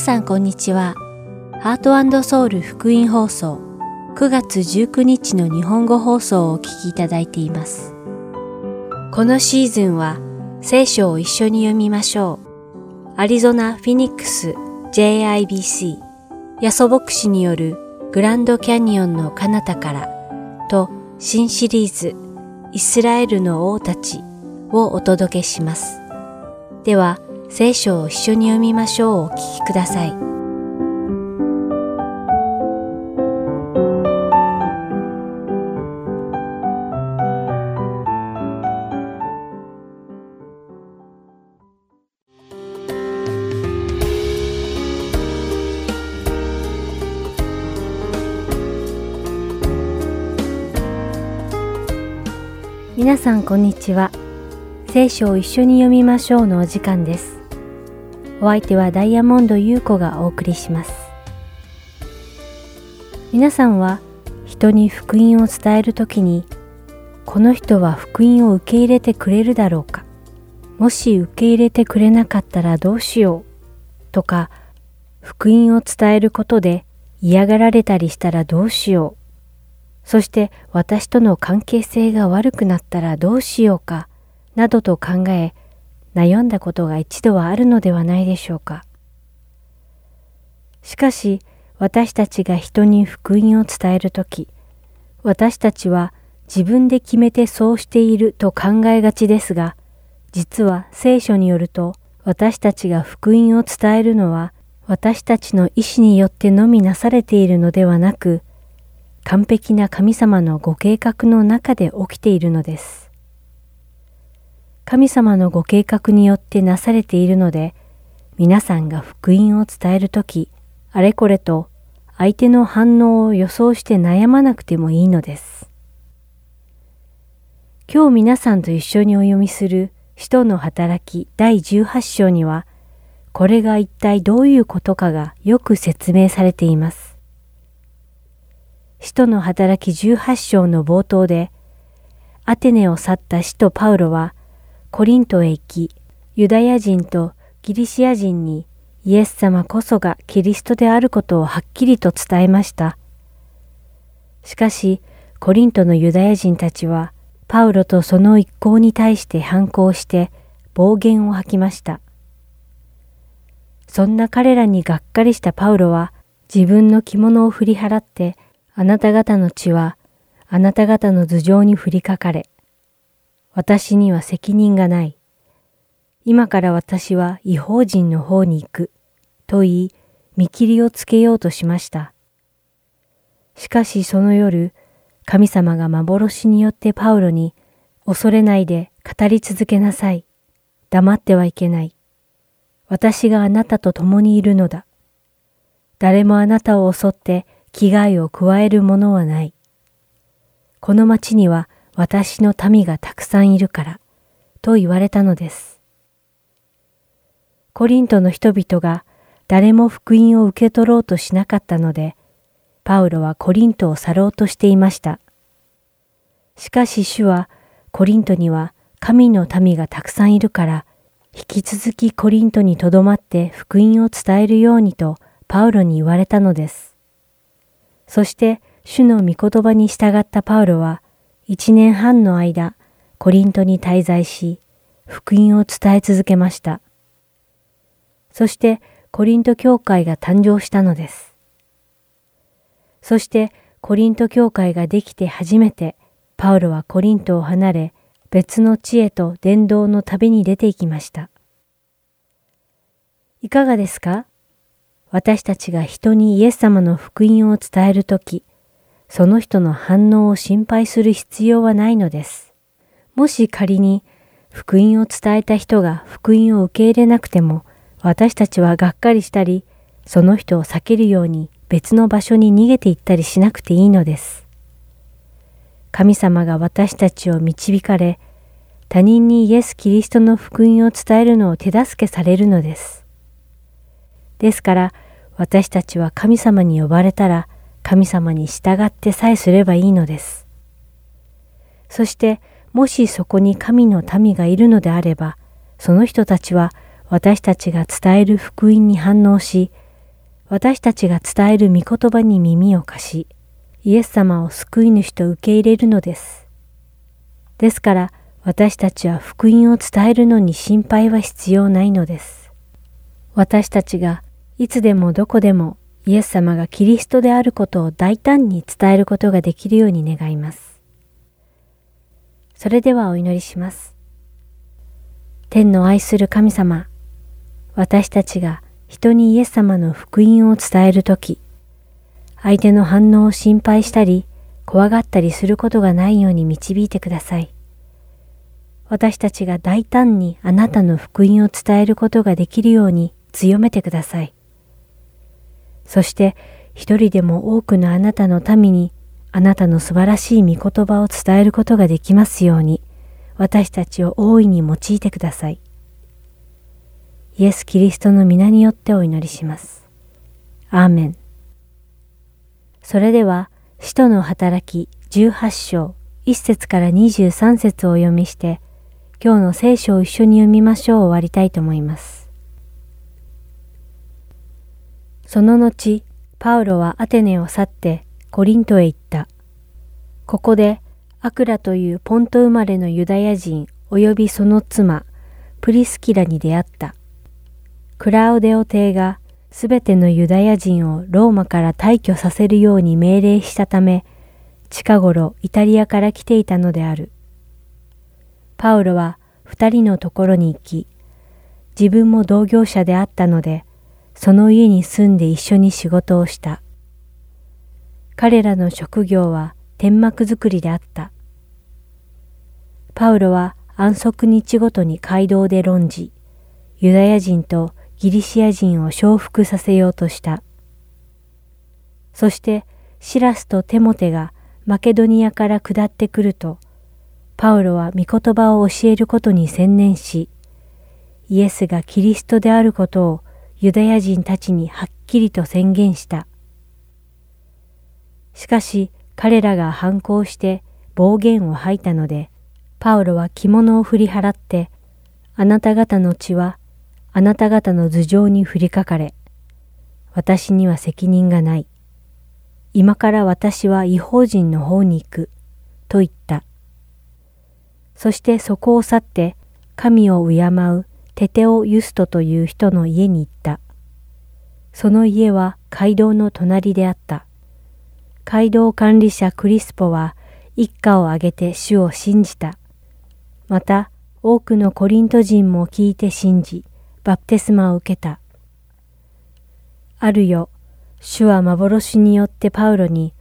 皆さんこんにちは。ハート&ソウル福音放送9月19日の日本語放送をお聞きいただいています。このシーズンは聖書を一緒に読みましょう。アリゾナ・フィニックス JIBC ヤソ牧師によるグランドキャニオンの彼方からと新シリーズイスラエルの王たちをお届けします。では聖書を一緒に読みましょう。お聞きください。皆さんこんにちは。聖書を一緒に読みましょうのお時間です。お相手はダイヤモンド優子がお送りします。皆さんは人に福音を伝えるときに、この人は福音を受け入れてくれるだろうか、もし受け入れてくれなかったらどうしようとか、福音を伝えることで嫌がられたりしたらどうしよう、そして私との関係性が悪くなったらどうしようかなどと考え悩んだことが一度はあるのではないでしょうか。しかし私たちが人に福音を伝えるとき、私たちは自分で決めてそうしていると考えがちですが、実は聖書によると私たちが福音を伝えるのは私たちの意思によってのみなされているのではなく、完璧な神様のご計画の中で起きているのです。神様のご計画によってなされているので、皆さんが福音を伝えるとき、あれこれと相手の反応を予想して悩まなくてもいいのです。今日皆さんと一緒にお読みする使徒の働き第18章には、これが一体どういうことかがよく説明されています。使徒の働き18章の冒頭で、アテネを去った使徒パウロは、コリントへ行き、ユダヤ人とギリシア人にイエス様こそがキリストであることをはっきりと伝えました。しかし、コリントのユダヤ人たちは、パウロとその一行に対して反抗して暴言を吐きました。そんな彼らにがっかりしたパウロは、自分の着物を振り払って、あなた方の血はあなた方の頭上に降りかかれ、私には責任がない。今から私は異邦人の方に行く。と言い、見切りをつけようとしました。しかしその夜、神様が幻によってパウロに、恐れないで語り続けなさい。黙ってはいけない。私があなたと共にいるのだ。誰もあなたを襲って危害を加えるものはない。この町には、私の民がたくさんいるから、と言われたのです。コリントの人々が誰も福音を受け取ろうとしなかったので、パウロはコリントを去ろうとしていました。しかし主は、コリントには神の民がたくさんいるから、引き続きコリントにとどまって福音を伝えるようにとパウロに言われたのです。そして主の御言葉に従ったパウロは、1年半の間、コリントに滞在し、福音を伝え続けました。そして、コリント教会が誕生したのです。そして、コリント教会ができて初めて、パウロはコリントを離れ、別の地へと伝道の旅に出て行きました。いかがですか？私たちが人にイエス様の福音を伝えるとき、その人の反応を心配する必要はないのです。もし仮に福音を伝えた人が福音を受け入れなくても、私たちはがっかりしたり、その人を避けるように別の場所に逃げていったりしなくていいのです。神様が私たちを導かれ、他人にイエス・キリストの福音を伝えるのを手助けされるのです。ですから、私たちは神様に呼ばれたら、神様に従ってさえすればいいのです。そして、もしそこに神の民がいるのであれば、その人たちは私たちが伝える福音に反応し、私たちが伝える御言葉に耳を貸し、イエス様を救い主と受け入れるのです。ですから、私たちは福音を伝えるのに心配は必要ないのです。私たちがいつでもどこでもイエス様がキリストであることを大胆に伝えることができるように願います。それではお祈りします。天の愛する神様、私たちが人にイエス様の福音を伝えるとき、相手の反応を心配したり、怖がったりすることがないように導いてください。私たちが大胆にあなたの福音を伝えることができるように強めてください。そして一人でも多くのあなたの民にあなたの素晴らしい御言葉を伝えることができますように、私たちを大いに用いてください。イエス・キリストの皆によってお祈りします。アーメン。それでは、使徒の働き18章1節から23節を読みして、今日の聖書を一緒に読みましょうを終わりたいと思います。その後、パウロはアテネを去ってコリントへ行った。ここで、アクラというポント生まれのユダヤ人およびその妻、プリスキラに出会った。クラウデオ帝がすべてのユダヤ人をローマから退去させるように命令したため、近頃イタリアから来ていたのである。パウロは二人のところに行き、自分も同業者であったので、その家に住んで一緒に仕事をした。彼らの職業は天幕作りであった。パウロは安息日ごとに街道で論じ、ユダヤ人とギリシア人を承服させようとした。そしてシラスとテモテがマケドニアから下ってくると、パウロは御言葉を教えることに専念し、イエスがキリストであることをユダヤ人たちにはっきりと宣言した。しかし彼らが反抗して暴言を吐いたので、パウロは着物を振り払って、あなた方の血はあなた方の頭上に降りかかれ、私には責任がない。今から私は異邦人の方に行く、と言った。そしてそこを去って、神を敬うテテオ・ユストという人の家に行った。その家は街道の隣であった。街道管理者クリスポは一家を挙げて主を信じた。また、多くのコリント人も聞いて信じ、バプテスマを受けた。あるよ、主は幻によってパウロに、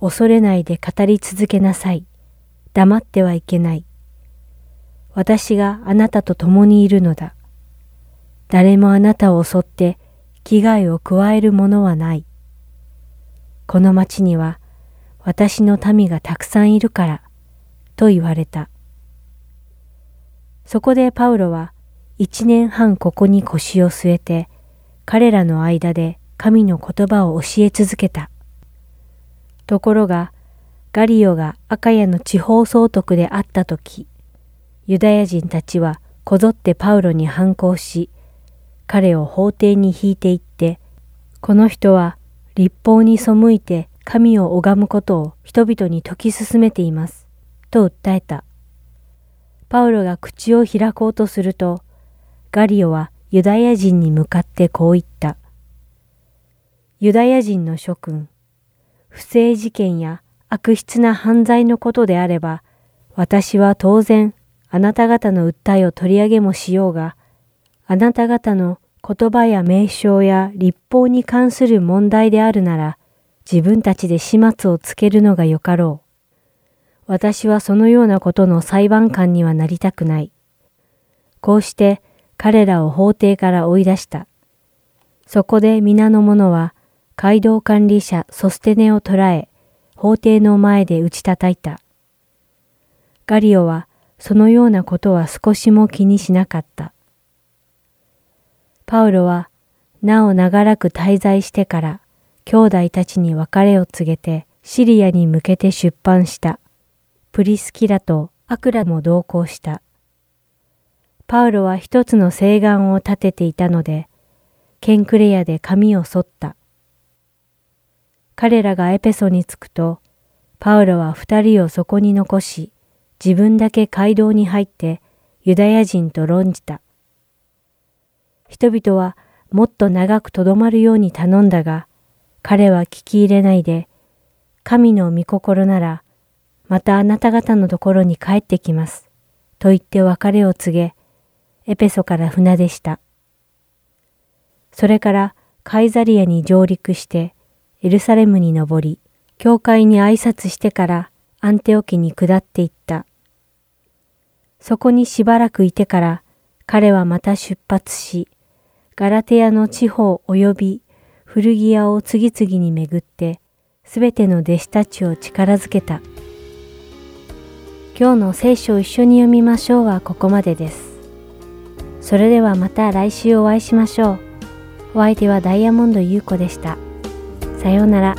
恐れないで語り続けなさい。黙ってはいけない。私があなたと共にいるのだ。誰もあなたを襲って危害を加えるものはない。この町には私の民がたくさんいるから、と言われた。そこでパウロは、1年半ここに腰を据えて、彼らの間で神の言葉を教え続けた。ところが、ガリオがアカヤの地方総督であったとき、ユダヤ人たちはこぞってパウロに反抗し、彼を法廷に引いていって、この人は律法に背いて神を拝むことを人々に説き進めています、と訴えた。パウロが口を開こうとすると、ガリオはユダヤ人に向かってこう言った。ユダヤ人の諸君、不正事件や悪質な犯罪のことであれば、私は当然あなた方の訴えを取り上げもしようが、あなた方の言葉や名称や律法に関する問題であるなら、自分たちで始末をつけるのがよかろう。私はそのようなことの裁判官にはなりたくない。こうして、彼らを法廷から追い出した。そこで皆の者は、街道管理者ソステネを捕らえ、法廷の前で打ち叩いた。ガリオは、そのようなことは少しも気にしなかった。パウロは、なお長らく滞在してから、兄弟たちに別れを告げて、シリアに向けて出版した。プリスキラとアクラも同行した。パウロは一つの誓願を立てていたので、ケンクレヤで髪を剃った。彼らがエペソに着くと、パウロは2人をそこに残し、自分だけ街道に入ってユダヤ人と論じた。人々はもっと長くとどまるように頼んだが、彼は聞き入れないで、神の御心なら、またあなた方のところに帰ってきます、と言って別れを告げ、エペソから船出した。それからカイザリアに上陸して、エルサレムに上り、教会に挨拶してからアンテオキに下っていった。そこにしばらくいてから、彼はまた出発し、ガラテヤの地方及び古着屋を次々に巡って、すべての弟子たちを力づけた。今日の聖書を一緒に読みましょうはここまでです。それではまた来週お会いしましょう。お相手はダイヤモンド優子でした。さようなら。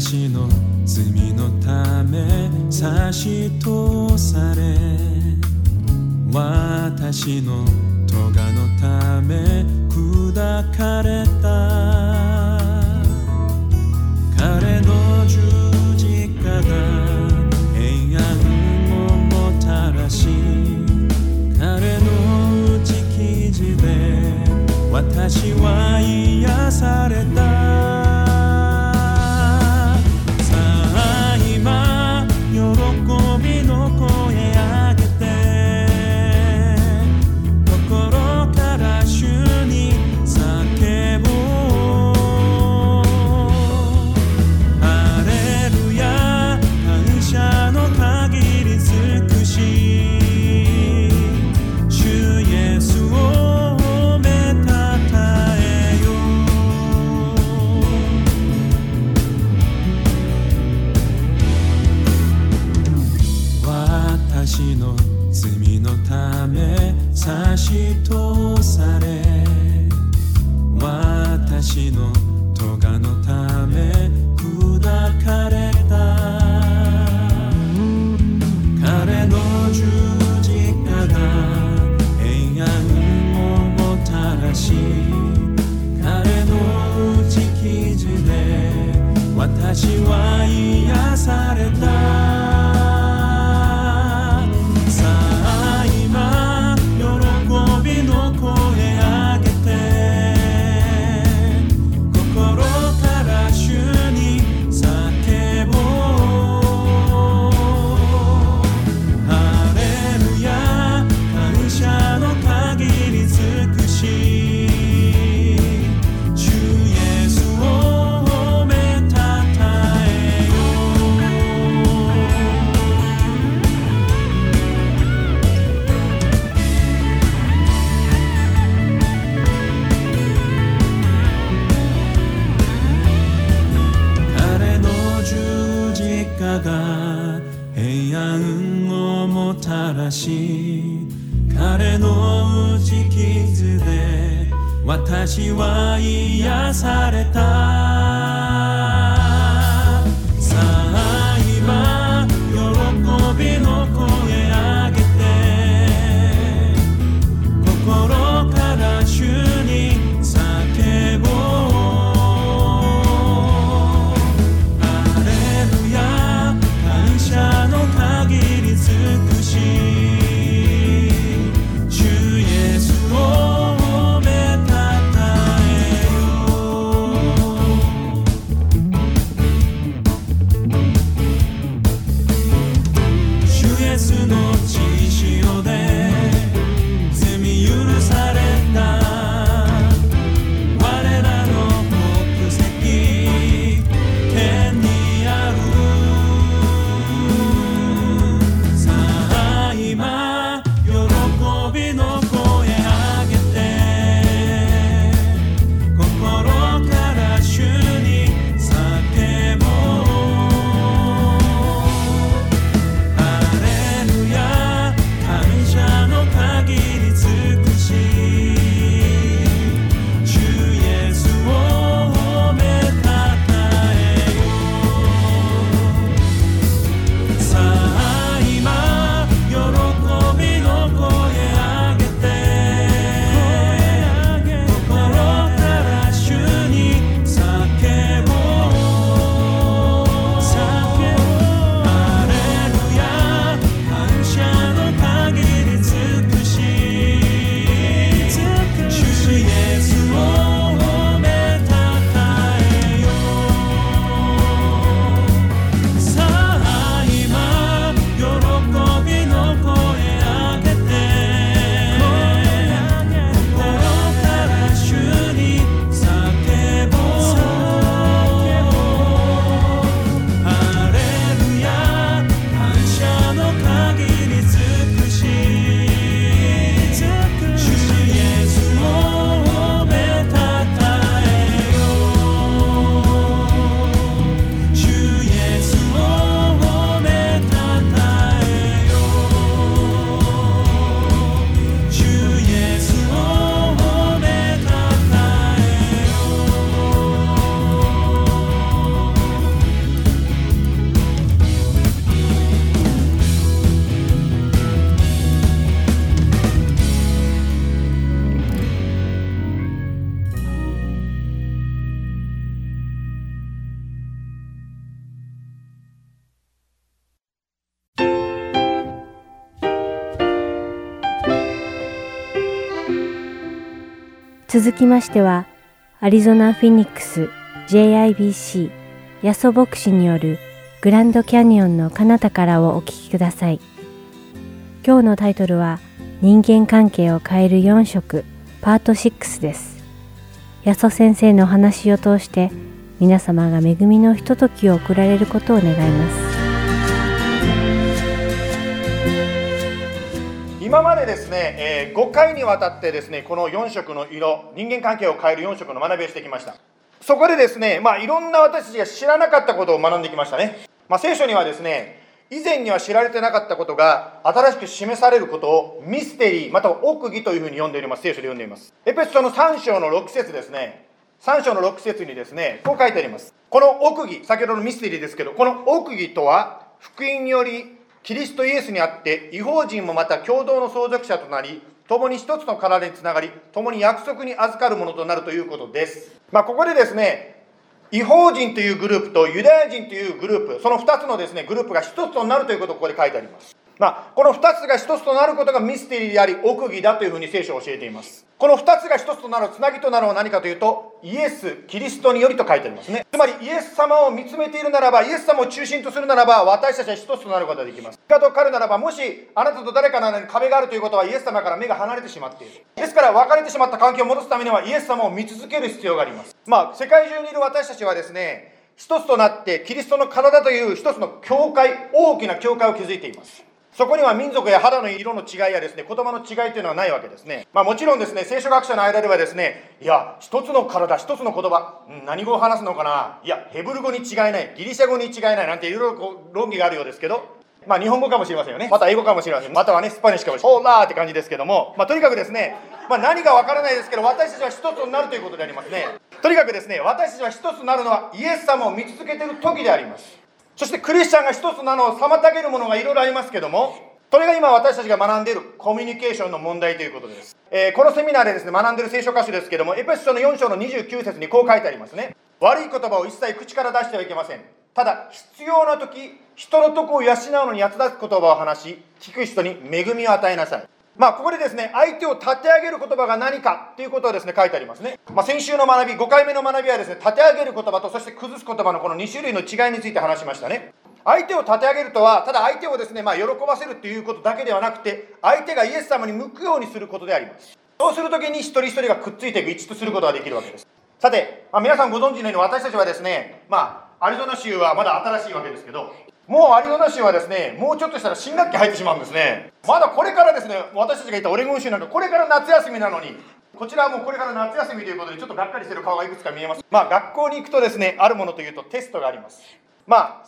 私の罪のため差し通され、私の咎のため砕かれた。彼の十字架が平安をもたらし、彼の打ち生地で私は癒された。私は癒された。彼の打ち傷で私は癒された。さあ今喜びの声あげて、心から主に叫ぼう。ハレルヤ感謝の限り尽くし、主を褒めたたえよう。続きましては、アリゾナ・フィニックス JIBC ヤソ牧師によるグランドキャニオンの彼方からをお聞きください。今日のタイトルは、人間関係を変える4色パート6です。ヤソ先生のお話を通して、皆様が恵みのひとときを送られることを願います。今までですね、5回にわたってですね、この4色の色、人間関係を変える4色の学びをしてきました。そこでですね、いろんな私たちが知らなかったことを学んできましたね。聖書にはですね、以前には知られてなかったことが新しく示されることをミステリーまたは奥義というふうに呼んでおります。聖書で呼んでいます。エペソの3章の6節ですね。3章の6節にですね、こう書いてあります。この奥義、先ほどのミステリーですけど、この奥義とは、福音によりキリストイエスにあって、異邦人もまた共同の相続者となり、共に一つの体につながり、共に約束に預かるものとなるということです。ここでですね、異邦人というグループとユダヤ人というグループ、その2つのですね、グループが1つとなるということをここで書いてあります。この2つが1つとなることがミステリーであり、奥義だというふうに聖書を教えています。この2つが1つとなる、つなぎとなるのは何かというと、イエス・キリストによりと書いてありますね。つまりイエス様を見つめているならば、イエス様を中心とするならば、私たちは1つとなることができます。かと彼ならば、もしあなたと誰かの間に壁があるということは、イエス様から目が離れてしまっている。ですから、別れてしまった関係を戻すためには、イエス様を見続ける必要があります。世界中にいる私たちはですね、一つとなってキリストの体という一つの教会、大きな教会を築いています。そこには民族や肌の色の違いやですね、言葉の違いというのはないわけですね。もちろんですね、聖書学者の間ではですね、いや、一つの体、一つの言葉、何語を話すのかな、いや、ヘブル語に違いない、ギリシャ語に違いない、なんていろいろ論議があるようですけど、日本語かもしれませんよね。また英語かもしれません。またはね、スパニッシュかもしれません。オーラーって感じですけども、とにかくですね、何かわからないですけど、私たちは一つになるということでありますね。とにかくですね、私たちは一つになるのは、イエス様を見続けている時であります。そしてクリスチャンが一つなのを妨げるものがいろいろありますけども、それが今私たちが学んでいるコミュニケーションの問題ということです。このセミナーでですね、学んでいる聖書箇所ですけども、エペソの4章の29節にこう書いてありますね。悪い言葉を一切口から出してはいけません。ただ必要な時、人の徳を養うのに役立つ言葉を話し、聞く人に恵みを与えなさい。ここでですね、相手を立て上げる言葉が何かということをですね、書いてありますね。先週の学び、5回目の学びはですね、立て上げる言葉と、そして崩す言葉のこの2種類の違いについて話しましたね。相手を立て上げるとは、ただ相手をですね、喜ばせるということだけではなくて、相手がイエス様に向くようにすることであります。そうするときに一人一人がくっついていく、一致することができるわけです。さて、皆さんご存知のように、私たちはですね、アリゾナ州はまだ新しいわけですけど、もうアリゾナ州はですね、もうちょっとしたら新学期入ってしまうんですね。まだこれからですね、私たちがいたオレゴン州なんか、これから夏休みなのに、こちらはもうこれから夏休みということで、ちょっとがっかりしてる顔がいくつか見えます。学校に行くとですね、あるものというとテストがあります。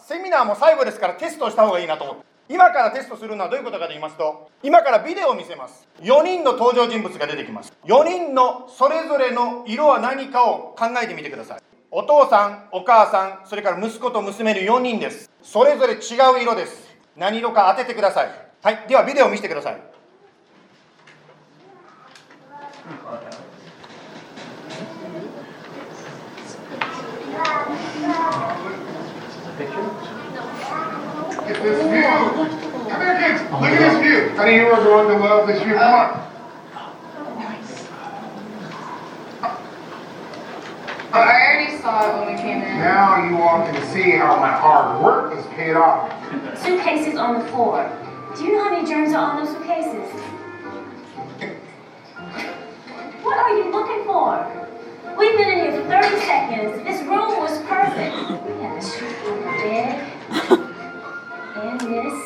セミナーも最後ですから、テストをした方がいいなと思って、今からテストするのはどういうことかと言いますと、今からビデオを見せます。4人の登場人物が出てきます。4人のそれぞれの色は何かを考えてみてください。お父さん、お母さん、それから息子と娘の4人です。それぞれ違う色です。何色か当ててください。はい、ではビデオを見せてください。But I already saw it when we came in. Now you all can see how my hard work has paid off. Suitcases on the floor. Do you know how many germs are on those suitcases? What are you looking for? We've been in here for 30 seconds. This room was perfect. We had a sheet on the bed. And this.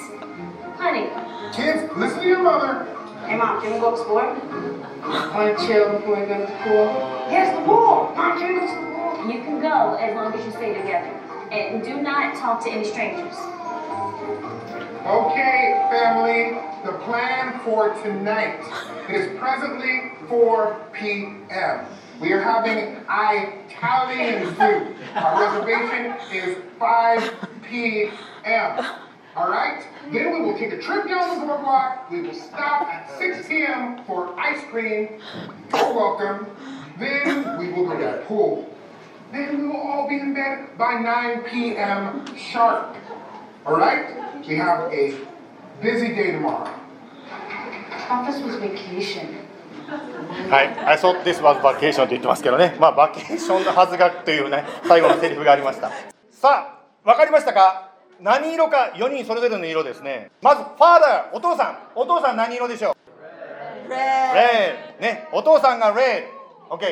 Honey. Kids, listen to your mother. Hey, Mom, can we go explore? I want to chill before we go to the pool. Here's the pool. Mom, can we go to the pool? You can go as long as you stay together. And do not talk to any strangers. Okay, family. The plan for tonight is presently 4 p.m. We are having Italian food. Our reservation is 5 p.m. All right? Then we will take a trip down the block. We will stop at 6 p.m. for ice cream. You're welcome. Then we will go to the pool. Then we will all be in bed by 9 p.m. sharp. All right? We have a busy day tomorrow. I thought this was vacation. はい、I thought this was vacation って言ってますけどね、まあバケーションのはずがというね、最後のセリフがありました。さあ、わかりましたか？何色か4人それぞれの色ですね。まず、Father、お父さん。お父さん何色でしょう？ Red。ね、お父さんが Red。OK。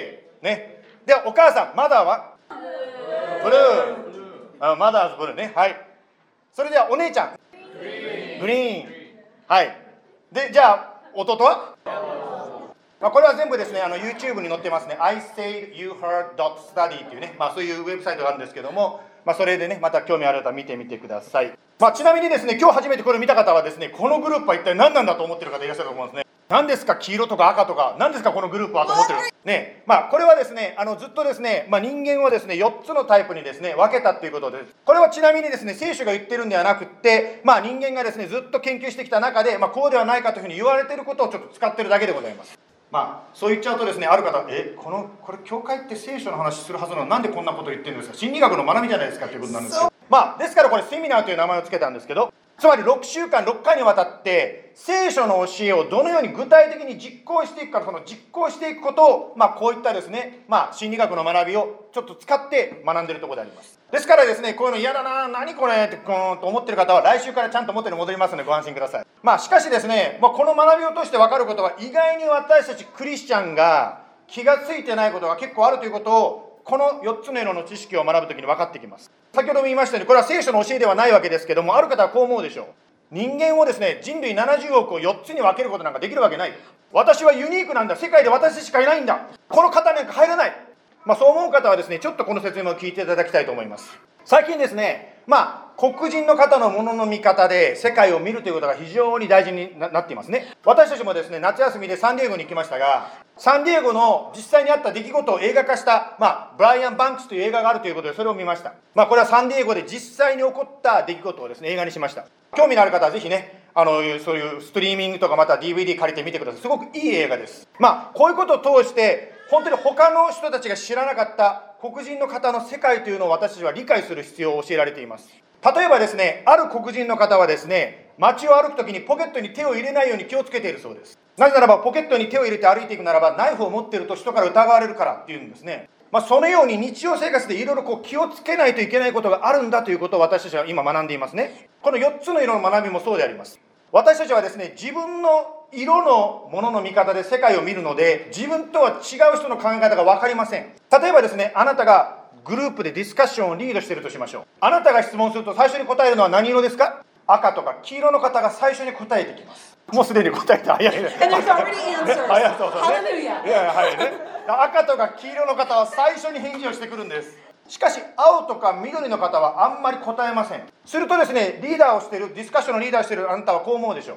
ね。では、お母さん、Mother は Blue。Mother's Blue ね。はい。それでは、お姉ちゃん。Green。はい。で、じゃあ、弟は？まあ、これは全部ですね、YouTube に載ってますね、iSayYouHeart.study というね、まあ、そういうウェブサイトがあるんですけども、まあ、それでね、また興味ある方は見てみてください。まあ、ちなみにですね、今日初めてこれを見た方はですね、このグループは一体何なんだと思ってる方いらっしゃると思うんですね。何ですか黄色とか赤とか、何ですかこのグループはと思ってる。ね、まあ、これはですね、ずっとですね、まあ、人間をですね、4つのタイプにですね、分けたということです。これはちなみにですね、聖書が言ってるんではなくって、まあ、人間がですね、ずっと研究してきた中で、まあ、こうではないかというふうに言われていることをちょっと使ってるだけでございます。まあ、そう言っちゃうとですね、ある方、これ教会って聖書の話するはずなのになんでこんなこと言ってるんですか、心理学の学びじゃないですかということなんですけど、まあ、ですからこれセミナーという名前をつけたんですけど、つまり6週間6回にわたって聖書の教えをどのように具体的に実行していくか、その実行していくことを、まあ、こういったですね、まあ、心理学の学びをちょっと使って学んでいるところであります。ですからですね、こういうの嫌だな、何これってと思ってる方は来週からちゃんと元に戻りますのでご安心ください。まあ、しかしですね、まあ、この学びを通して分かることは、意外に私たちクリスチャンが気がついてないことが結構あるということを、この4つの色の知識を学ぶときに分かってきます。先ほども言いましたように、これは聖書の教えではないわけですけども、ある方はこう思うでしょう。人間をですね、人類70億を4つに分けることなんかできるわけない。私はユニークなんだ。世界で私しかいないんだ。この方なんか入らない。まあ、そう思う方はですね、ちょっとこの説明を聞いていただきたいと思います。最近ですね、まあ、黒人の方のものの見方で世界を見るということが非常に大事になっていますね。私たちもですね、夏休みでサンディエゴに行きましたが、サンディエゴの実際にあった出来事を映画化した、まあ、ブライアン・バンクスという映画があるということで、それを見ました。まあ、これはサンディエゴで実際に起こった出来事をですね、映画にしました。興味のある方はぜひね、そういうストリーミングとか、また DVD 借りてみてください。すごくいい映画です。まあ、こういうことを通して本当に他の人たちが知らなかった黒人の方の世界というのを、私たちは理解する必要を教えられています。例えばですね、ある黒人の方はですね、街を歩くときにポケットに手を入れないように気をつけているそうです。なぜならば、ポケットに手を入れて歩いていくならば、ナイフを持っていると人から疑われるからっていうんですね。まあ、そのように日常生活でいろいろ気をつけないといけないことがあるんだということを、私たちは今学んでいますね。この4つの色の学びもそうであります。私たちはですね、自分の色のものの見方で世界を見るので、自分とは違う人の考え方が分かりません。例えばですね、あなたがグループでディスカッションをリードしているとしましょう。あなたが質問すると、最初に答えるのは何色ですか？赤とか黄色の方が最初に答えてきます。もうすでに答えて早いね。赤とか黄色の方は最初に返事をしてくるんです。しかし青とか緑の方はあんまり答えません。するとですね、ディスカッションのリーダーをしているあなたはこう思うでしょう。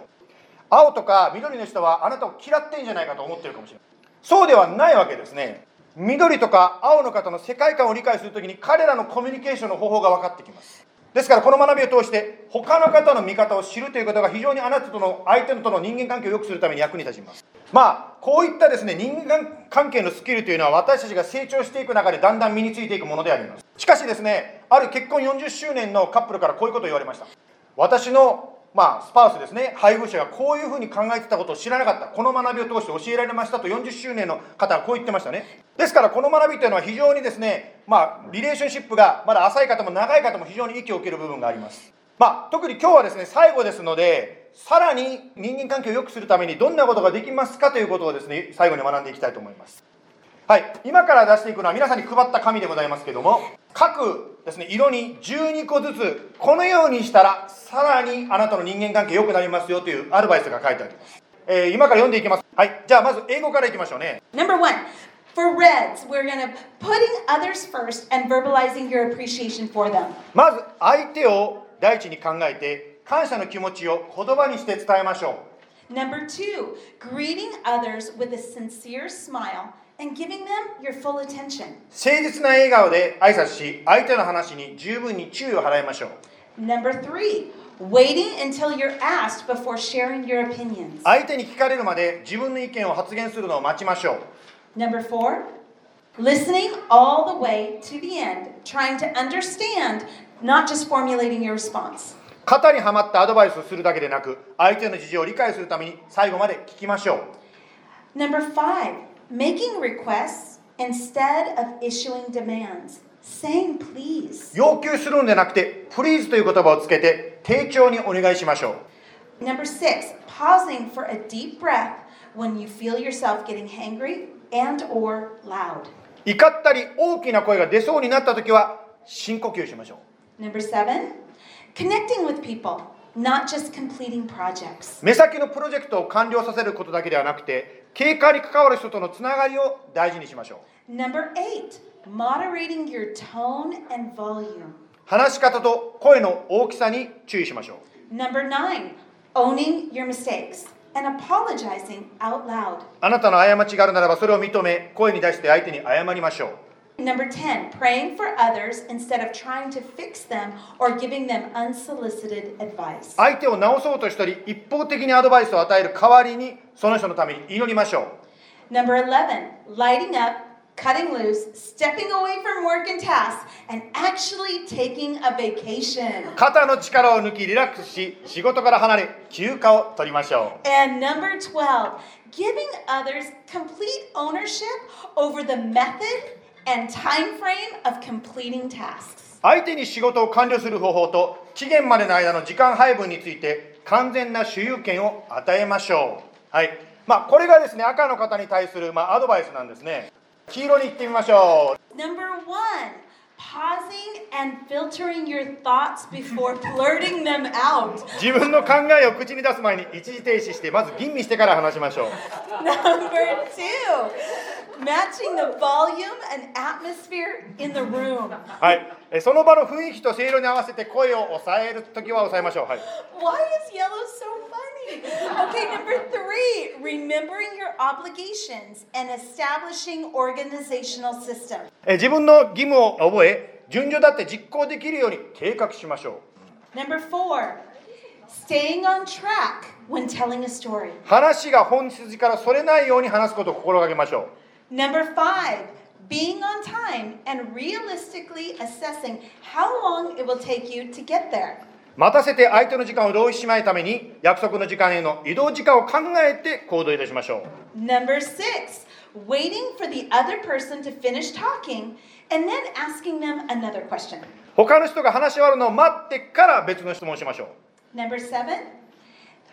青とか緑の人はあなたを嫌ってんじゃないかと思ってるかもしれない。そうではないわけですね。緑とか青の方の世界観を理解するときに、彼らのコミュニケーションの方法が分かってきます。ですから、この学びを通して他の方の見方を知るということが、非常にあなたとの相手との人間関係を良くするために役に立ちます。まあ、こういったですね、人間関係のスキルというのは、私たちが成長していく中でだんだん身についていくものであります。しかしですね、ある結婚40周年のカップルからこういうことを言われました。私の、まあ、スパウスですね、配偶者がこういうふうに考えてたことを知らなかった。この学びを通して教えられましたと、40周年の方はこう言ってましたね。ですから、この学びというのは非常にですね、まあ、リレーションシップがまだ浅い方も長い方も非常に息を受ける部分があります。まあ、特に今日はですね、最後ですので、さらに人間関係を良くするためにどんなことができますかということをですね、最後に学んでいきたいと思います。はい、今から出していくのは皆さんに配った紙でございますけども、各ですね、色に12個ずつ、このようにしたらさらにあなたの人間関係良くなりますよというアドバイスが書いてあります。今から読んでいきます。はい、じゃあまず英語からいきましょうね。Number one, for Reds, we're going to putting others first and verbalizing your appreciation for them. まず相手を第一に考えて、感謝の気持ちを言葉にして伝えましょう。Number two, greeting others with a sincere smile and giving them your full attention. 誠実な笑顔で挨拶し、相手の話に十分に注意を払いましょう。Number three, waiting until you're asked before sharing your opinions. 相手に聞かれるまで自分の意見を発言するのを待ちましょう。Number four, listening all the way to the end, trying to understand.Not just formulating your response. 型にはまったアドバイスをするだけでなく、相手の事情を理解するために最後まで聞きましょう。Number 5, making requests instead of issuing demands, saying please. 要求するのでなくて please という言葉をつけて丁重にお願いしましょう。Number 6, pausing for a deep breath when you feel yourself getting hangry and or loud. 怒ったり大きな声が出そうになったときは深呼吸しましょう。Number 7, connecting with people.Not just completing projects. 目先のプロジェクトを完了させることだけではなくて、経過に関わる人とのつながりを大事にしましょう。Number 8, moderating your tone and volume. 話し方と声の大きさに注意しましょう。Number 9, owning your mistakes and apologizing out loud. あなたの過ちがあるならばそれを認め、声に出して相手に謝りましょう。Number 10, praying for others instead of trying to fix them or giving them unsolicited advice. 相手を直そうとしたり、一方的にアドバイスを与える代わりに、その人のために祈りましょう。Number 11, lighting up, cutting loose, stepping away from work and tasks, and actually taking a vacation. 肩の力を抜きリラックスし、仕事から離れ休暇を取りましょう。And Number 12, giving others complete ownership over the method.And time frame of completing tasks. 相手に仕事を完了する方法と期限までの間の時間配分について完全な所有権を与えましょう。はい。まあこれがですね、赤の方に対するまあアドバイスなんですね。黄色に行ってみましょう。Number 1, pausing and filtering your thoughts before blurting them out. 自分の考えを口に出す前に一時停止してまず吟味してから話しましょう。Number 2.Matching the volume and atmosphere in the room. はい、その場の雰囲気と声量に合わせて声を抑えるときは抑えましょう。はい。Why is yellow so funny? Okay, Number 3, remembering your obligations and establishing organizational system. 自分の義務を覚え、順序だって実行できるように計画しましょう。Number 4, staying on track when telling a story. 話が本筋からそれないように話すことを心がけましょう。Number 5, being on time and realistically assessing how long it will take you to get there. 待たせて相手の時間を浪費しないために約束の時間への移動時間を考えて行動いたしましょう。Number 6, waiting for the other person to finish talking and then asking them another question. 他の人が話し終わるのを待ってから別の質問をしましょう。Number 7,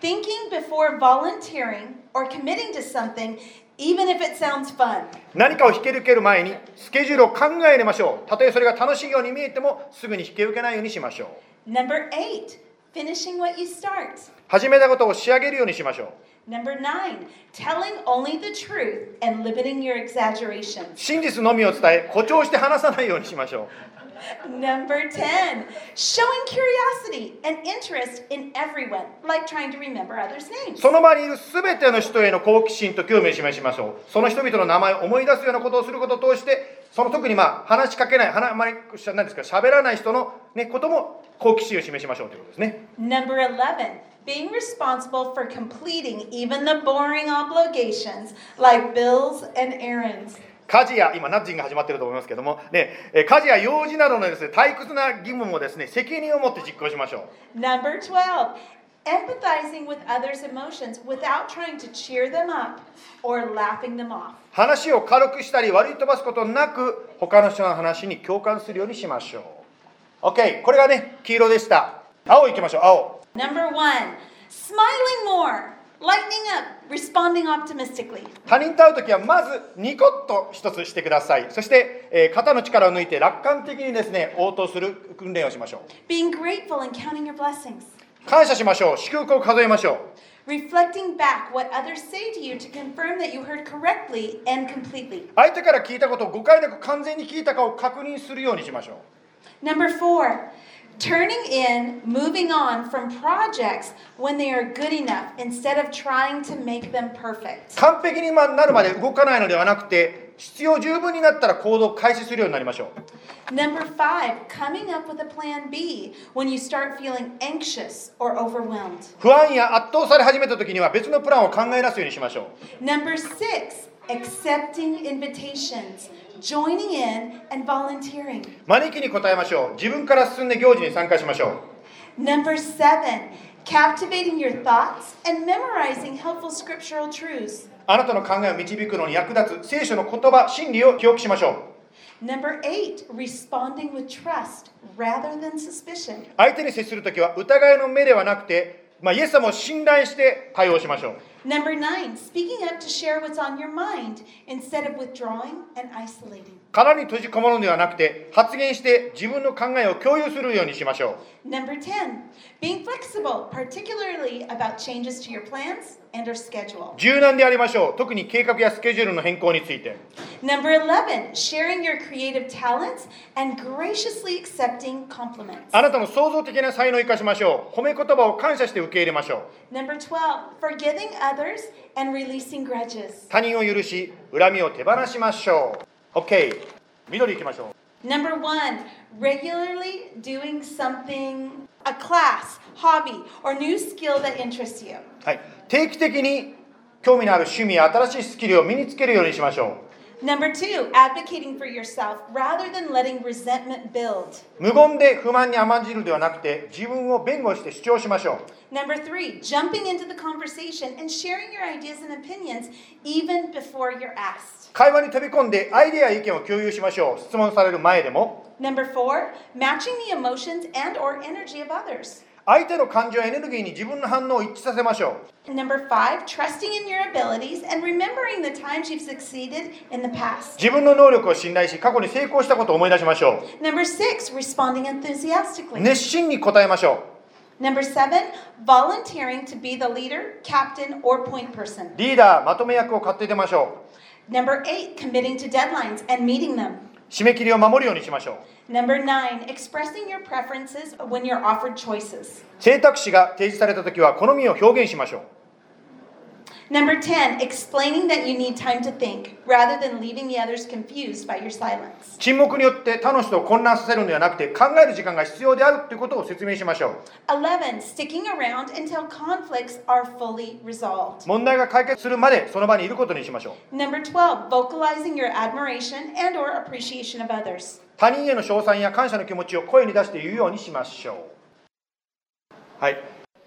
thinking before volunteering or committing to something.Even if it sounds fun. 何かを引き受ける前にスケジュールを考えれましょう。たとえそれが楽しいように見えてもすぐに引き受けないようにしましょう。Number 8, finishing what you start. 始めたことを仕上げるようにしましょう。Number 9, telling only the truth and limiting your exaggeration. 真実のみを伝え、誇張して話さないようにしましょう。Number 10, showing curiosity and interest in everyone, like trying to remember others' names. その場にいるすべての人への好奇心と興味を示しましょう。その人々の名前を思い出すようなことをすることを通して、その特にまあ話しかけない、喋らない人のねことも好奇心を示しましょうということですね。Number 11, being responsible for completing even the boring obligations like bills and errands.家事や今ナッジングが始まっていると思いますけども、ね、家事や用事などのですね、退屈な義務もですね、責任を持って実行しましょう。Number 12, empathizing with others' emotions without trying to cheer them up or laughing them off. 話を軽くしたり割り飛ばすことなく、他の人の話に共感するようにしましょう。OK、これがね、黄色でした。青いきましょう。青。Number 1, smiling more.Lightening up, responding optimistically. 他人と会うときはまずニコッと一つしてください。そして、肩の力を抜いて楽観的にですね、応答する訓練をしましょう。Being grateful and counting your blessings. 感謝しましょう。祝福を数えましょう。Reflecting back what others say to you to confirm that you heard correctly and completely. 相手から聞いたことを誤解なく完全に聞いたかを確認するようにしましょう。Number 4.Turning in, moving on from projects when they are good enough instead of trying to make them perfect. 完璧になるまで動かないのではなくて、必要十分になったら行動を開始するようになりましょう。Number 5, coming up with a plan B when you start feeling anxious or overwhelmed. 不安や圧倒され始めた時には別のプランを考え出すようにしましょう。Number 6, accepting invitations.Joining in and volunteering. 招きに応えましょう。自分から進んで行事に参加しましょう。Number 7, captivating your thoughts and memorizing helpful scriptural truths. あなたの考えを導くのに役立つ聖書の言葉、真理を記憶しましょう。 No.8 Responding with trust rather than suspicion。 相手に接するときは疑いの目ではなくて、イエス様を信頼して対応しましょう。No.9 Speaking up to share what's on your mind instead of withdrawing and isolating。 殻に閉じこもるのではなくて、発言して自分の考えを共有するようにしましょう。No.10 Being flexible, particularly about changes to your plans and or schedule。 柔軟でありましょう、特に計画やスケジュールの変更について。No.11 Sharing your creative talents and graciously accepting compliments。 あなたの創造的な才能を生かしましょう。褒め言葉を感謝して受け入れましょう。No.12 Forgiving others and releasing grudges。 他人を許し、恨みを手放しましょう。 OK、 緑いきましょう。 No.1 Regularly doing something, a class, hobby, or new skill that interests you。 はい、定期的に興味のある趣味や新しいスキルを身につけるようにしましょう。 No.2 Advocating for yourself rather than letting resentment build。 無言で不満に甘んじるではなくて、自分を弁護して主張しましょう。No.3 Jumping into the conversation and sharing your ideas and opinions even before you're asked。 会話に飛び込んでアイデアや意見を共有しましょう。質問される前でも。No.4 Matching the emotions and or energy of others。 相手の感情やエネルギーに自分の反応を一致させましょう。No.5 Trusting in your abilities and remembering the times you've succeeded in the past。 自分の能力を信頼し、過去に成功したことを思い出しましょう。No.6 Responding enthusiastically。 熱心に答えましょう。No.7 Volunteering to be the leader, captain, or point person。 リーダー、まとめ役を買って出ましょう。No.8 Committing to deadlines and meeting them。 締め切りを守るようにしましょう。No.9 Expressing your preferences when you're offered choices。 選択肢が提示されたときは好みを表現しましょう。No.10 Explaining that you need time to think rather than leaving the others confused by your silence。 沈黙によって他の人を混乱させるのではなくて、考える時間が必要であるということを説明しましょう。11 Sticking around until conflicts are fully resolved。 問題が解決するまでその場にいることにしましょう。No.12 Vocalizing your admiration and or appreciation of others。 他人への称賛や感謝の気持ちを声に出して言うようにしましょう。はい、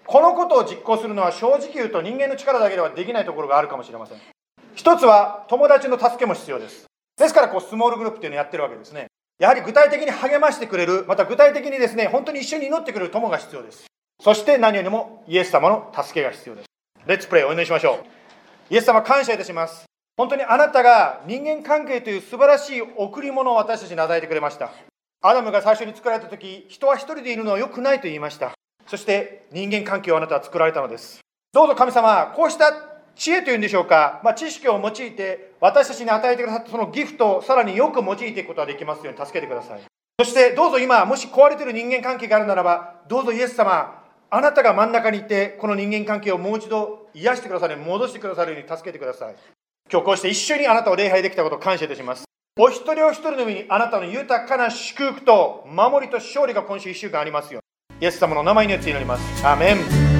このことを実行するのは正直言うと人間の力だけではできないところがあるかもしれません。一つは友達の助けも必要です。ですからスモールグループというのをやってるわけですね。やはり具体的に励ましてくれる、また具体的にですね、本当に一緒に祈ってくれる友が必要です。そして何よりもイエス様の助けが必要です。レッツプレイ、お祈りしましょう。イエス様、感謝いたします。本当にあなたが人間関係という素晴らしい贈り物を私たちに与えてくれました。アダムが最初に作られた時、人は一人でいるのは良くないと言いました。そして人間関係をあなたは作られたのです。どうぞ神様、こうした知恵というんでしょうか、知識を用いて私たちに与えてくださったそのギフトをさらによく用いていくことができますように助けてください。そしてどうぞ今もし壊れている人間関係があるならば、どうぞイエス様、あなたが真ん中にいてこの人間関係をもう一度癒してくださる、戻してくださるように助けてください。今日こうして一緒にあなたを礼拝できたことを感謝いたします。お一人お一人の上にあなたの豊かな祝福と守りと勝利が今週1週間ありますように、イエス様の名前によって祈ります。アーメン。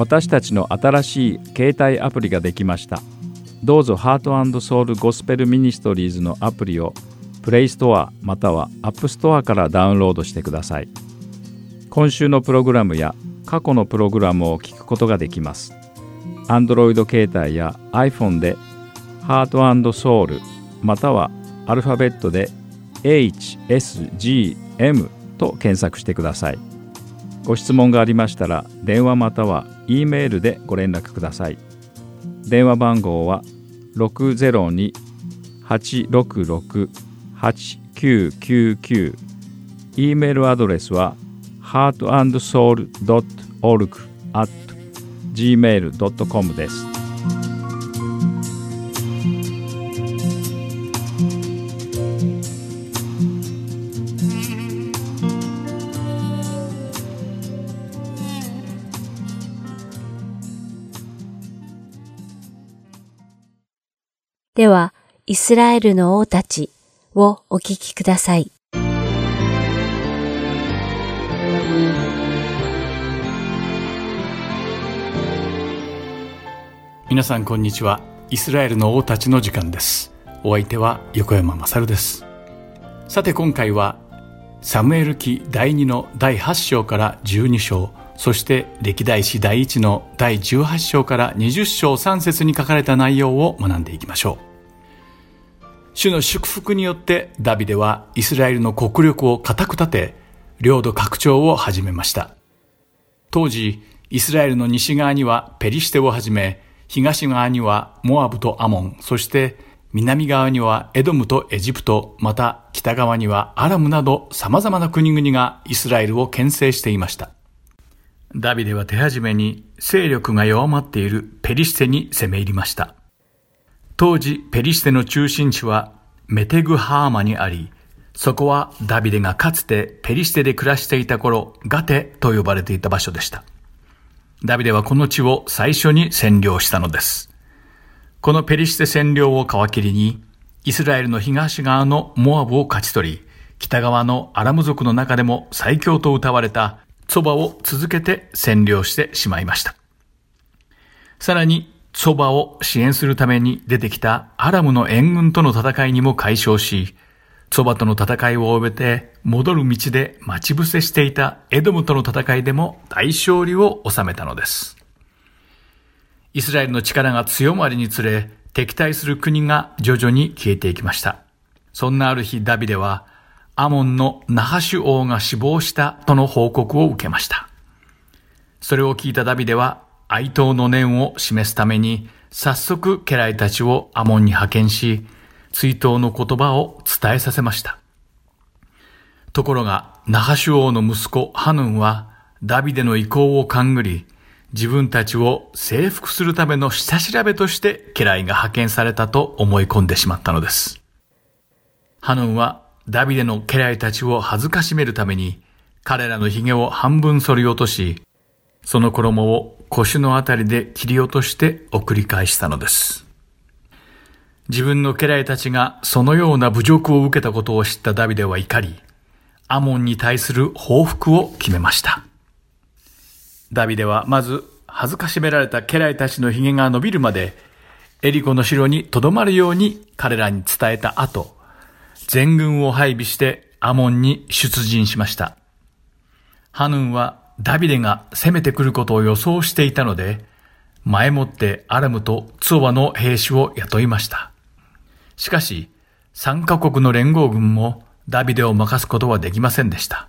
私たちの新しい携帯アプリができました。どうぞHeart&Soul Gospel Ministriesのアプリを Play Store または App Store からダウンロードしてください。今週のプログラムや過去のプログラムを聞くことができます。Android 携帯や iPhone で Heart&Soul またはアルファベットで HSGM と検索してください。ご質問がありましたら電話または E メールでご連絡ください。電話番号は 602-866-8999。 E メールアドレスは heartandsoul.org@gmail.com です。では、イスラエルの王たちをお聞きください。皆さんこんにちは。イスラエルの王たちの時間です。お相手は横山勝です。さて今回はサムエル記第2の第8章から12章、そして歴代史第1の第18章から20章3節に書かれた内容を学んでいきましょう。主の祝福によってダビデはイスラエルの国力を固く立て、領土拡張を始めました。当時、イスラエルの西側にはペリシテをはじめ、東側にはモアブとアモン、そして南側にはエドムとエジプト、また北側にはアラムなど様々な国々がイスラエルを牽制していました。ダビデは手始めに勢力が弱まっているペリシテに攻め入りました。当時ペリシテの中心地はメテグハーマにあり、そこはダビデがかつてペリシテで暮らしていた頃、ガテと呼ばれていた場所でした。ダビデはこの地を最初に占領したのです。このペリシテ占領を皮切りに、イスラエルの東側のモアブを勝ち取り、北側のアラム族の中でも最強と謳われた蕎麦を続けて占領してしまいました。さらに蕎麦を支援するために出てきたアラムの援軍との戦いにも快勝し、蕎麦との戦いを終えて戻る道で待ち伏せしていたエドムとの戦いでも大勝利を収めたのです。イスラエルの力が強まりにつれ、敵対する国が徐々に消えていきました。そんなある日、ダビデはアモンのナハシュ王が死亡したとの報告を受けました。それを聞いたダビデは哀悼の念を示すために早速家来たちをアモンに派遣し、追悼の言葉を伝えさせました。ところがナハシュ王の息子ハヌンはダビデの意向を勘ぐり、自分たちを征服するための下調べとして家来が派遣されたと思い込んでしまったのです。ハヌンはダビデの家来たちを辱めるために彼らの髭を半分剃り落とし、その衣を腰のあたりで切り落として送り返したのです。自分の家来たちがそのような侮辱を受けたことを知ったダビデは怒り、アモンに対する報復を決めました。ダビデはまず辱められた家来たちの髭が伸びるまでエリコの城に留まるように彼らに伝えた後、全軍を配備してアモンに出陣しました。ハヌンはダビデが攻めてくることを予想していたので、前もってアラムとツオワの兵士を雇いました。しかし、3カ国の連合軍もダビデを負かすことはできませんでした。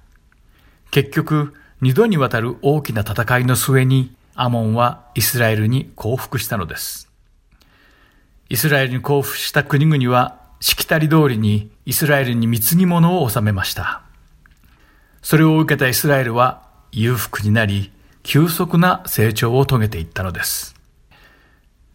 結局、2度にわたる大きな戦いの末にアモンはイスラエルに降伏したのです。イスラエルに降伏した国々はしきたり通りにイスラエルに貢ぎ物を納めました。それを受けたイスラエルは裕福になり急速な成長を遂げていったのです。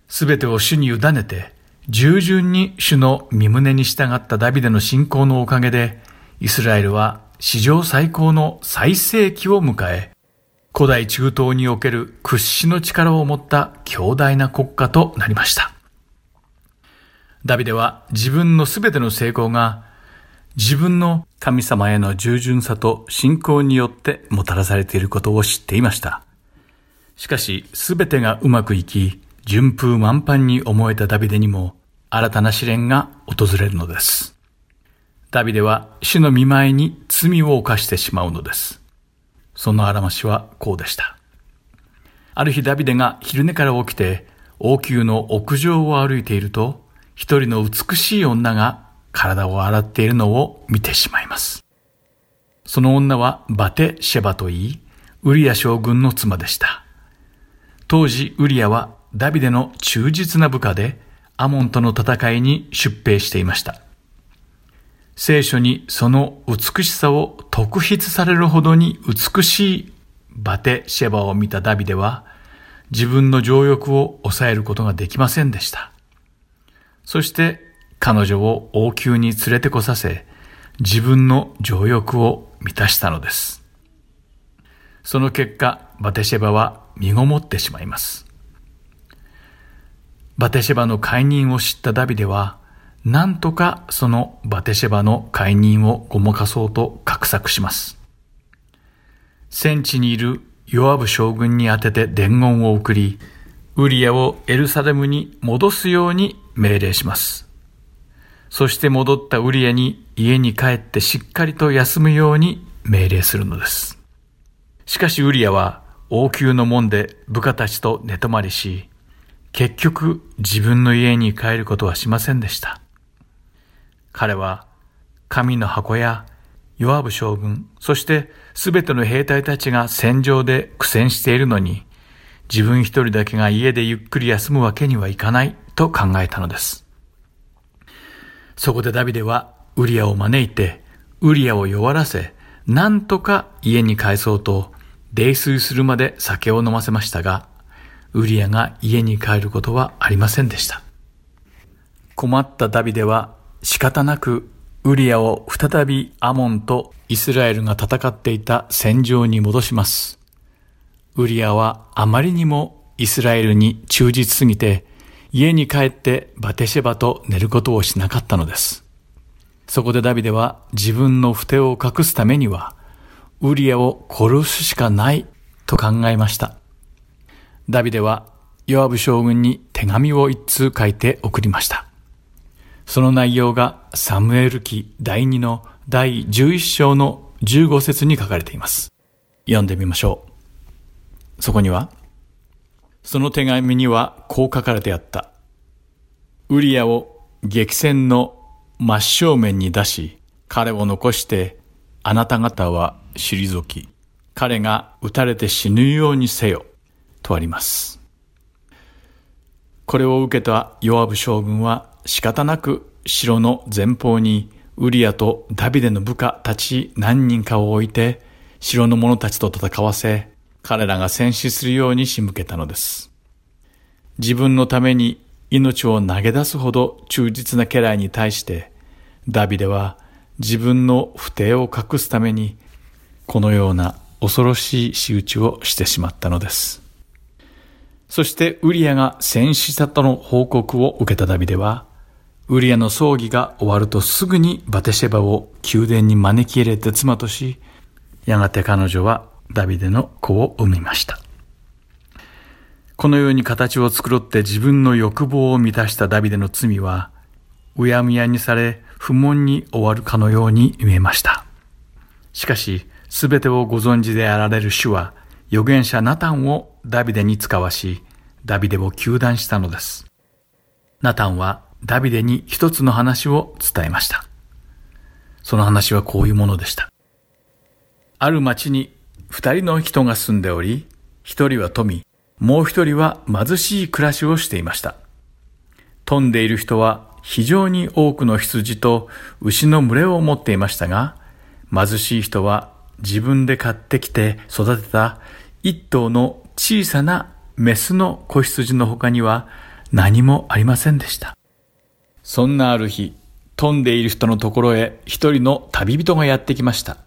すべてを主に委ねて従順に主の御胸に従ったダビデの信仰のおかげでイスラエルは史上最高の最盛期を迎え、古代中東における屈指の力を持った強大な国家となりました。ダビデは自分のすべての成功が自分の神様への従順さと信仰によってもたらされていることを知っていました。しかしすべてがうまくいき、順風満帆に思えたダビデにも新たな試練が訪れるのです。ダビデは主の御前に罪を犯してしまうのです。そのあらましはこうでした。ある日ダビデが昼寝から起きて王宮の屋上を歩いていると、一人の美しい女が体を洗っているのを見てしまいます。その女はバテシェバといい、ウリア将軍の妻でした。当時ウリアはダビデの忠実な部下でアモンとの戦いに出兵していました。聖書にその美しさを特筆されるほどに美しいバテシェバを見たダビデは自分の情欲を抑えることができませんでした。そして彼女を王宮に連れてこさせ自分の情欲を満たしたのです。その結果バテシェバは身ごもってしまいます。バテシェバの解任を知ったダビデはなんとかそのバテシェバの解任をごまかそうと画策します。戦地にいるヨアブ将軍に宛てて伝言を送り、ウリアをエルサレムに戻すように命令します。そして戻ったウリアに家に帰ってしっかりと休むように命令するのです。しかしウリアは王宮の門で部下たちと寝泊まりし、結局自分の家に帰ることはしませんでした。彼は神の箱やヨアブ将軍、そしてすべての兵隊たちが戦場で苦戦しているのに、自分一人だけが家でゆっくり休むわけにはいかないと考えたのです。そこでダビデはウリアを招いて、ウリアを弱らせ、なんとか家に帰そうと泥酔するまで酒を飲ませましたが、ウリアが家に帰ることはありませんでした。困ったダビデは、仕方なくウリアを再びアモンとイスラエルが戦っていた戦場に戻します。ウリアはあまりにもイスラエルに忠実すぎて、家に帰ってバテシェバと寝ることをしなかったのです。そこでダビデは自分の不貞を隠すためには、ウリアを殺すしかないと考えました。ダビデはヨアブ将軍に手紙を一通書いて送りました。その内容がサムエル記第2の第11章の15節に書かれています。読んでみましょう。そこには、その手紙にはこう書かれてあった。ウリアを激戦の真正面に出し、彼を残してあなた方は退き、彼が撃たれて死ぬようにせよ、とあります。これを受けたヨアブ将軍は仕方なく城の前方にウリアとダビデの部下たち何人かを置いて城の者たちと戦わせ、彼らが戦死するように仕向けたのです。自分のために命を投げ出すほど忠実な家来に対して、ダビデは自分の不貞を隠すためにこのような恐ろしい仕打ちをしてしまったのです。そしてウリアが戦死したとの報告を受けたダビデは、ウリアの葬儀が終わるとすぐにバテシェバを宮殿に招き入れて妻とし、やがて彼女はダビデの子を産みました。このように形を繕って自分の欲望を満たしたダビデの罪は、うやむやにされ不問に終わるかのように見えました。しかし、すべてをご存知であられる主は、預言者ナタンをダビデに使わし、ダビデを糾弾したのです。ナタンはダビデに一つの話を伝えました。その話はこういうものでした。ある町に二人の人が住んでおり、一人は富、もう一人は貧しい暮らしをしていました。富んでいる人は非常に多くの羊と牛の群れを持っていましたが、貧しい人は自分で買ってきて育てた一頭の小さなメスの子羊の他には何もありませんでした。そんなある日、富んでいる人のところへ一人の旅人がやってきました。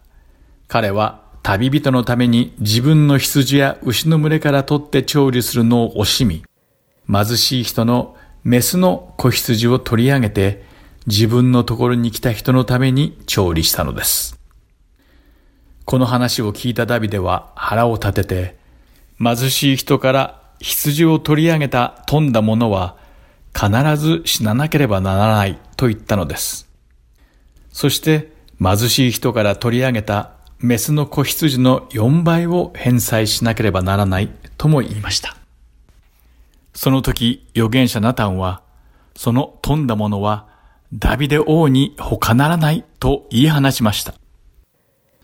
彼は旅人のために自分の羊や牛の群れから取って調理するのを惜しみ、貧しい人のメスの子羊を取り上げて自分のところに来た人のために調理したのです。この話を聞いたダビデは腹を立てて、貧しい人から羊を取り上げた富んだ者は必ず死ななければならないと言ったのです。そして貧しい人から取り上げたメスの子羊の4倍を返済しなければならないとも言いました。その時預言者ナタンは、その富んだ者はダビデ王に他ならないと言い放ちました。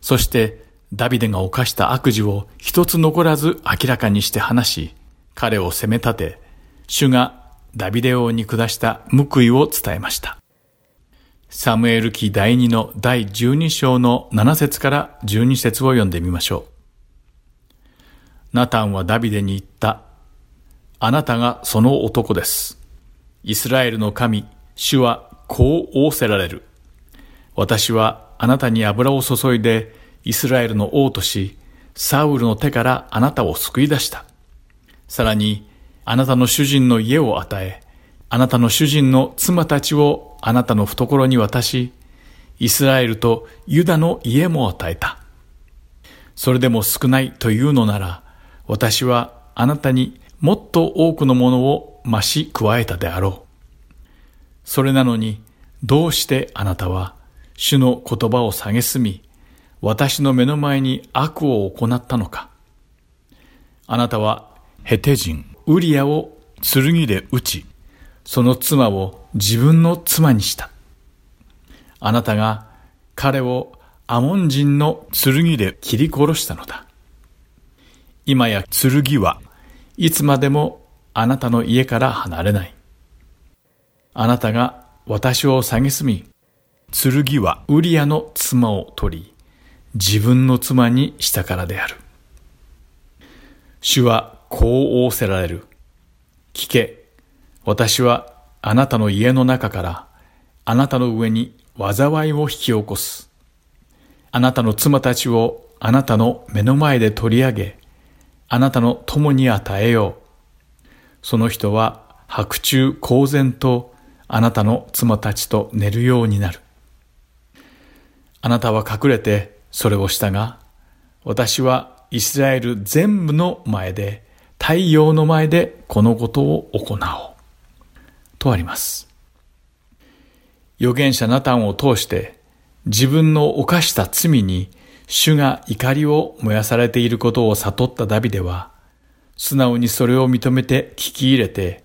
そしてダビデが犯した悪事を一つ残らず明らかにして話し、彼を責め立て、主がダビデ王に下した報いを伝えました。サムエル記第2の第12章の7節から12節を読んでみましょう。ナタンはダビデに言った。あなたがその男です。イスラエルの神、主はこう仰せられる。私はあなたに油を注いで、イスラエルの王とし、サウルの手からあなたを救い出した。さらに、あなたの主人の家を与え、あなたの主人の妻たちをあなたの懐に渡し、イスラエルとユダの家も与えた。それでも少ないというのなら、私はあなたにもっと多くのものを増し加えたであろう。それなのに、どうしてあなたは主の言葉を蔑み、私の目の前に悪を行ったのか。あなたはヘテ人ウリアを剣で打ち、その妻を自分の妻にした。あなたが彼をアモン人の剣で切り殺したのだ。今や剣はいつまでもあなたの家から離れない。あなたが私を蔑み、剣はウリアの妻を取り、自分の妻にしたからである。主はこう仰せられる。聞け、私はあなたの家の中からあなたの上に災いを引き起こす。あなたの妻たちをあなたの目の前で取り上げ、あなたの友に与えよう。その人は白昼公然とあなたの妻たちと寝るようになる。あなたは隠れてそれをしたが、私はイスラエル全部の前で、太陽の前でこのことを行おうとあります。預言者ナタンを通して自分の犯した罪に主が怒りを燃やされていることを悟ったダビデは、素直にそれを認めて聞き入れて、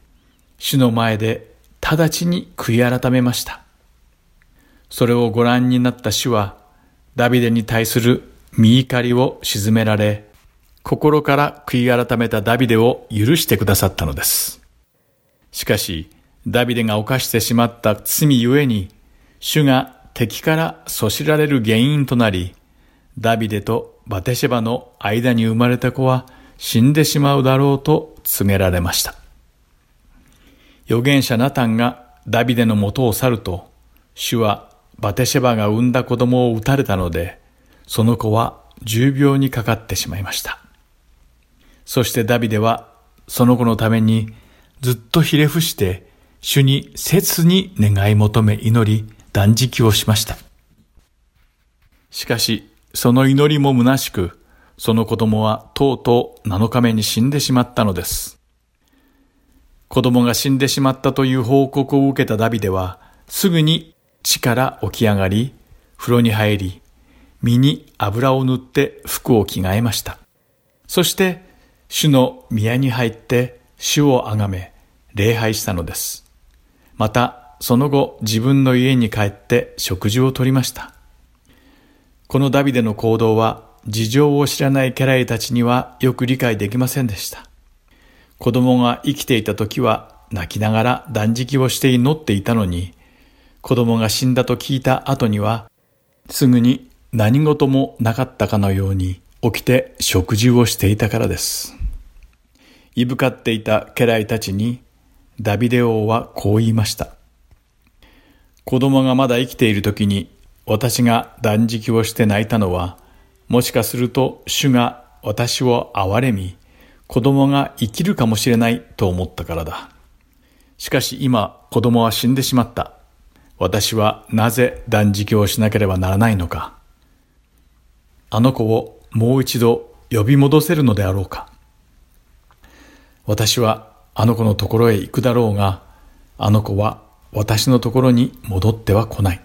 主の前で直ちに悔い改めました。それをご覧になった主は、ダビデに対する御怒りを鎮められ、心から悔い改めたダビデを許してくださったのです。しかし、ダビデが犯してしまった罪ゆえに、主が敵からそしられる原因となり、ダビデとバテシェバの間に生まれた子は死んでしまうだろうと告げられました。預言者ナタンがダビデの元を去ると、主はバテシェバが産んだ子供を撃たれたので、その子は重病にかかってしまいました。そしてダビデはその子のためにずっとひれ伏して、主に切に願い求め祈り断食をしました。しかし、その祈りも虚しく、その子供はとうとう7日目に死んでしまったのです。子供が死んでしまったという報告を受けたダビデは、すぐに地から起き上がり、風呂に入り、身に油を塗って服を着替えました。そして、主の宮に入って主をあがめ、礼拝したのです。また、その後自分の家に帰って食事をとりました。このダビデの行動は、事情を知らない家来たちにはよく理解できませんでした。子供が生きていた時は泣きながら断食をして祈っていたのに、子供が死んだと聞いた後には、すぐに何事もなかったかのように起きて食事をしていたからです。いぶかっていた家来たちに、ダビデ王はこう言いました。子供がまだ生きている時に、私が断食をして泣いたのは、もしかすると主が私を憐れみ、子供が生きるかもしれないと思ったからだ。しかし今、子供は死んでしまった。私はなぜ断食をしなければならないのか。あの子をもう一度呼び戻せるのであろうか。私はあの子のところへ行くだろうが、あの子は私のところに戻っては来ない。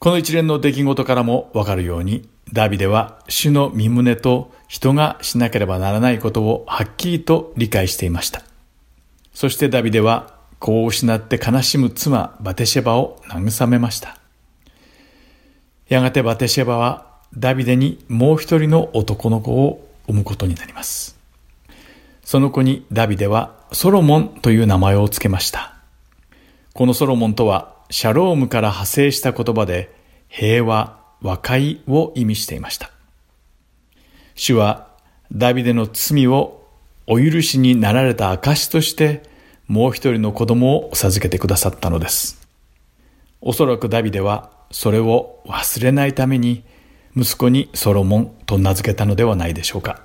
この一連の出来事からもわかるように、ダビデは主の御胸と人がしなければならないことをはっきりと理解していました。そしてダビデは子を失って悲しむ妻バテシェバを慰めました。やがてバテシェバはダビデにもう一人の男の子を産むことになります。その子にダビデはソロモンという名前をつけました。このソロモンとは、シャロームから派生した言葉で、平和、和解を意味していました。主はダビデの罪をお許しになられた証として、もう一人の子供を授けてくださったのです。おそらくダビデはそれを忘れないために、息子にソロモンと名付けたのではないでしょうか。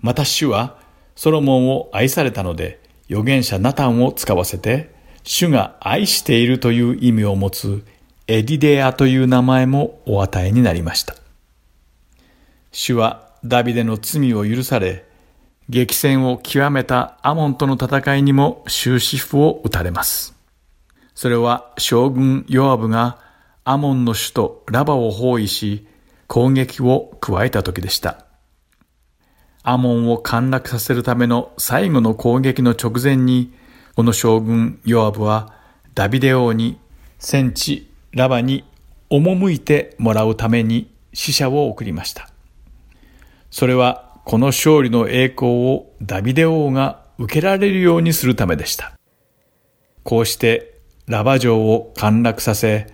また主はソロモンを愛されたので、預言者ナタンを使わせて、主が愛しているという意味を持つエディデアという名前もお与えになりました。主はダビデの罪を許され、激戦を極めたアモンとの戦いにも終止符を打たれます。それは将軍ヨアブがアモンの首都ラバを包囲し、攻撃を加えた時でした。アモンを陥落させるための最後の攻撃の直前に、この将軍ヨアブはダビデ王に戦地ラバに赴いてもらうために使者を送りました。それはこの勝利の栄光をダビデ王が受けられるようにするためでした。こうしてラバ城を陥落させ、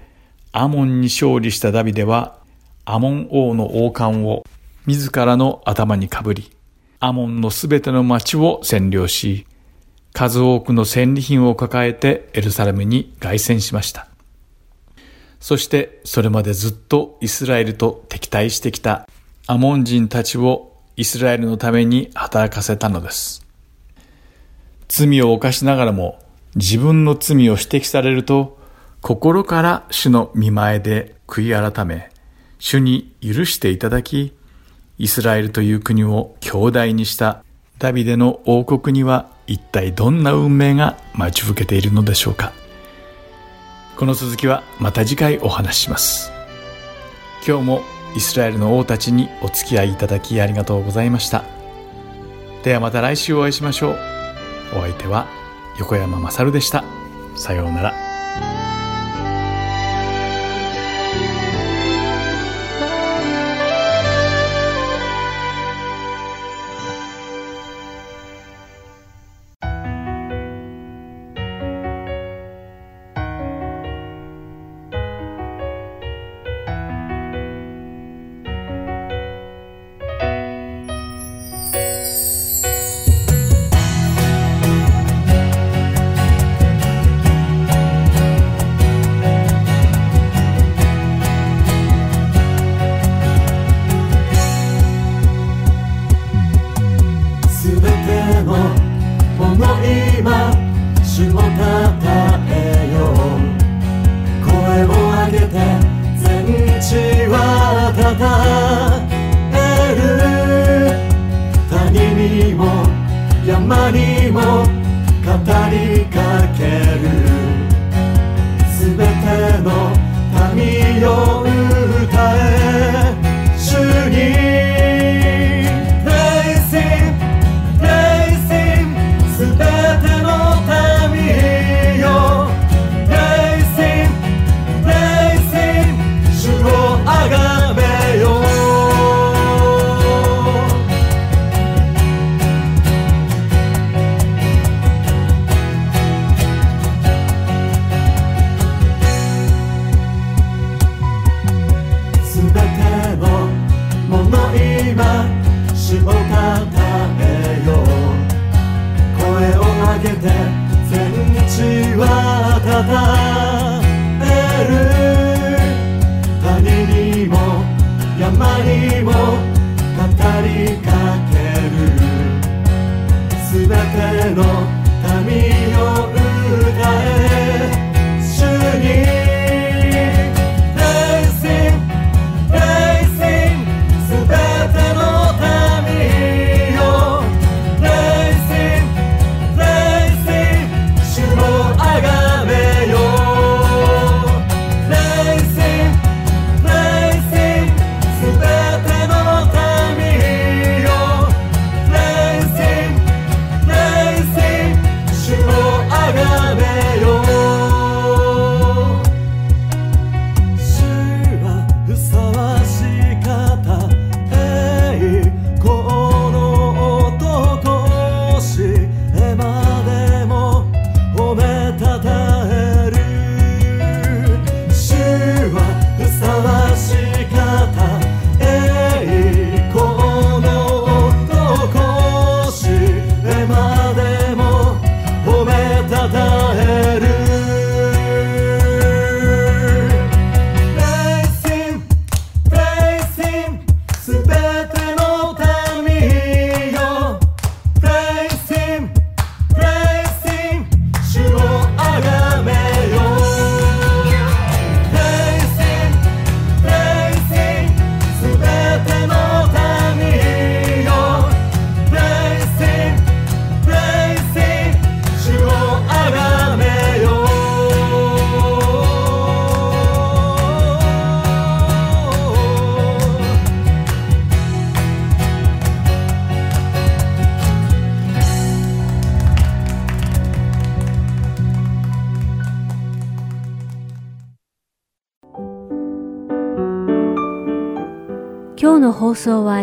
アモンに勝利したダビデはアモン王の王冠を自らの頭にかぶり、アモンのすべての町を占領し、数多くの戦利品を抱えてエルサレムに凱旋しました。そしてそれまでずっとイスラエルと敵対してきたアモン人たちをイスラエルのために働かせたのです。罪を犯しながらも自分の罪を指摘されると、心から主の御前で悔い改め、主に許していただき、イスラエルという国を強大にしたダビデの王国には一体どんな運命が待ち受けているのでしょうか。この続きはまた次回お話しします。今日もイスラエルの王たちにお付き合いいただきありがとうございました。ではまた来週お会いしましょう。お相手は横山勝でした。さようなら。放送は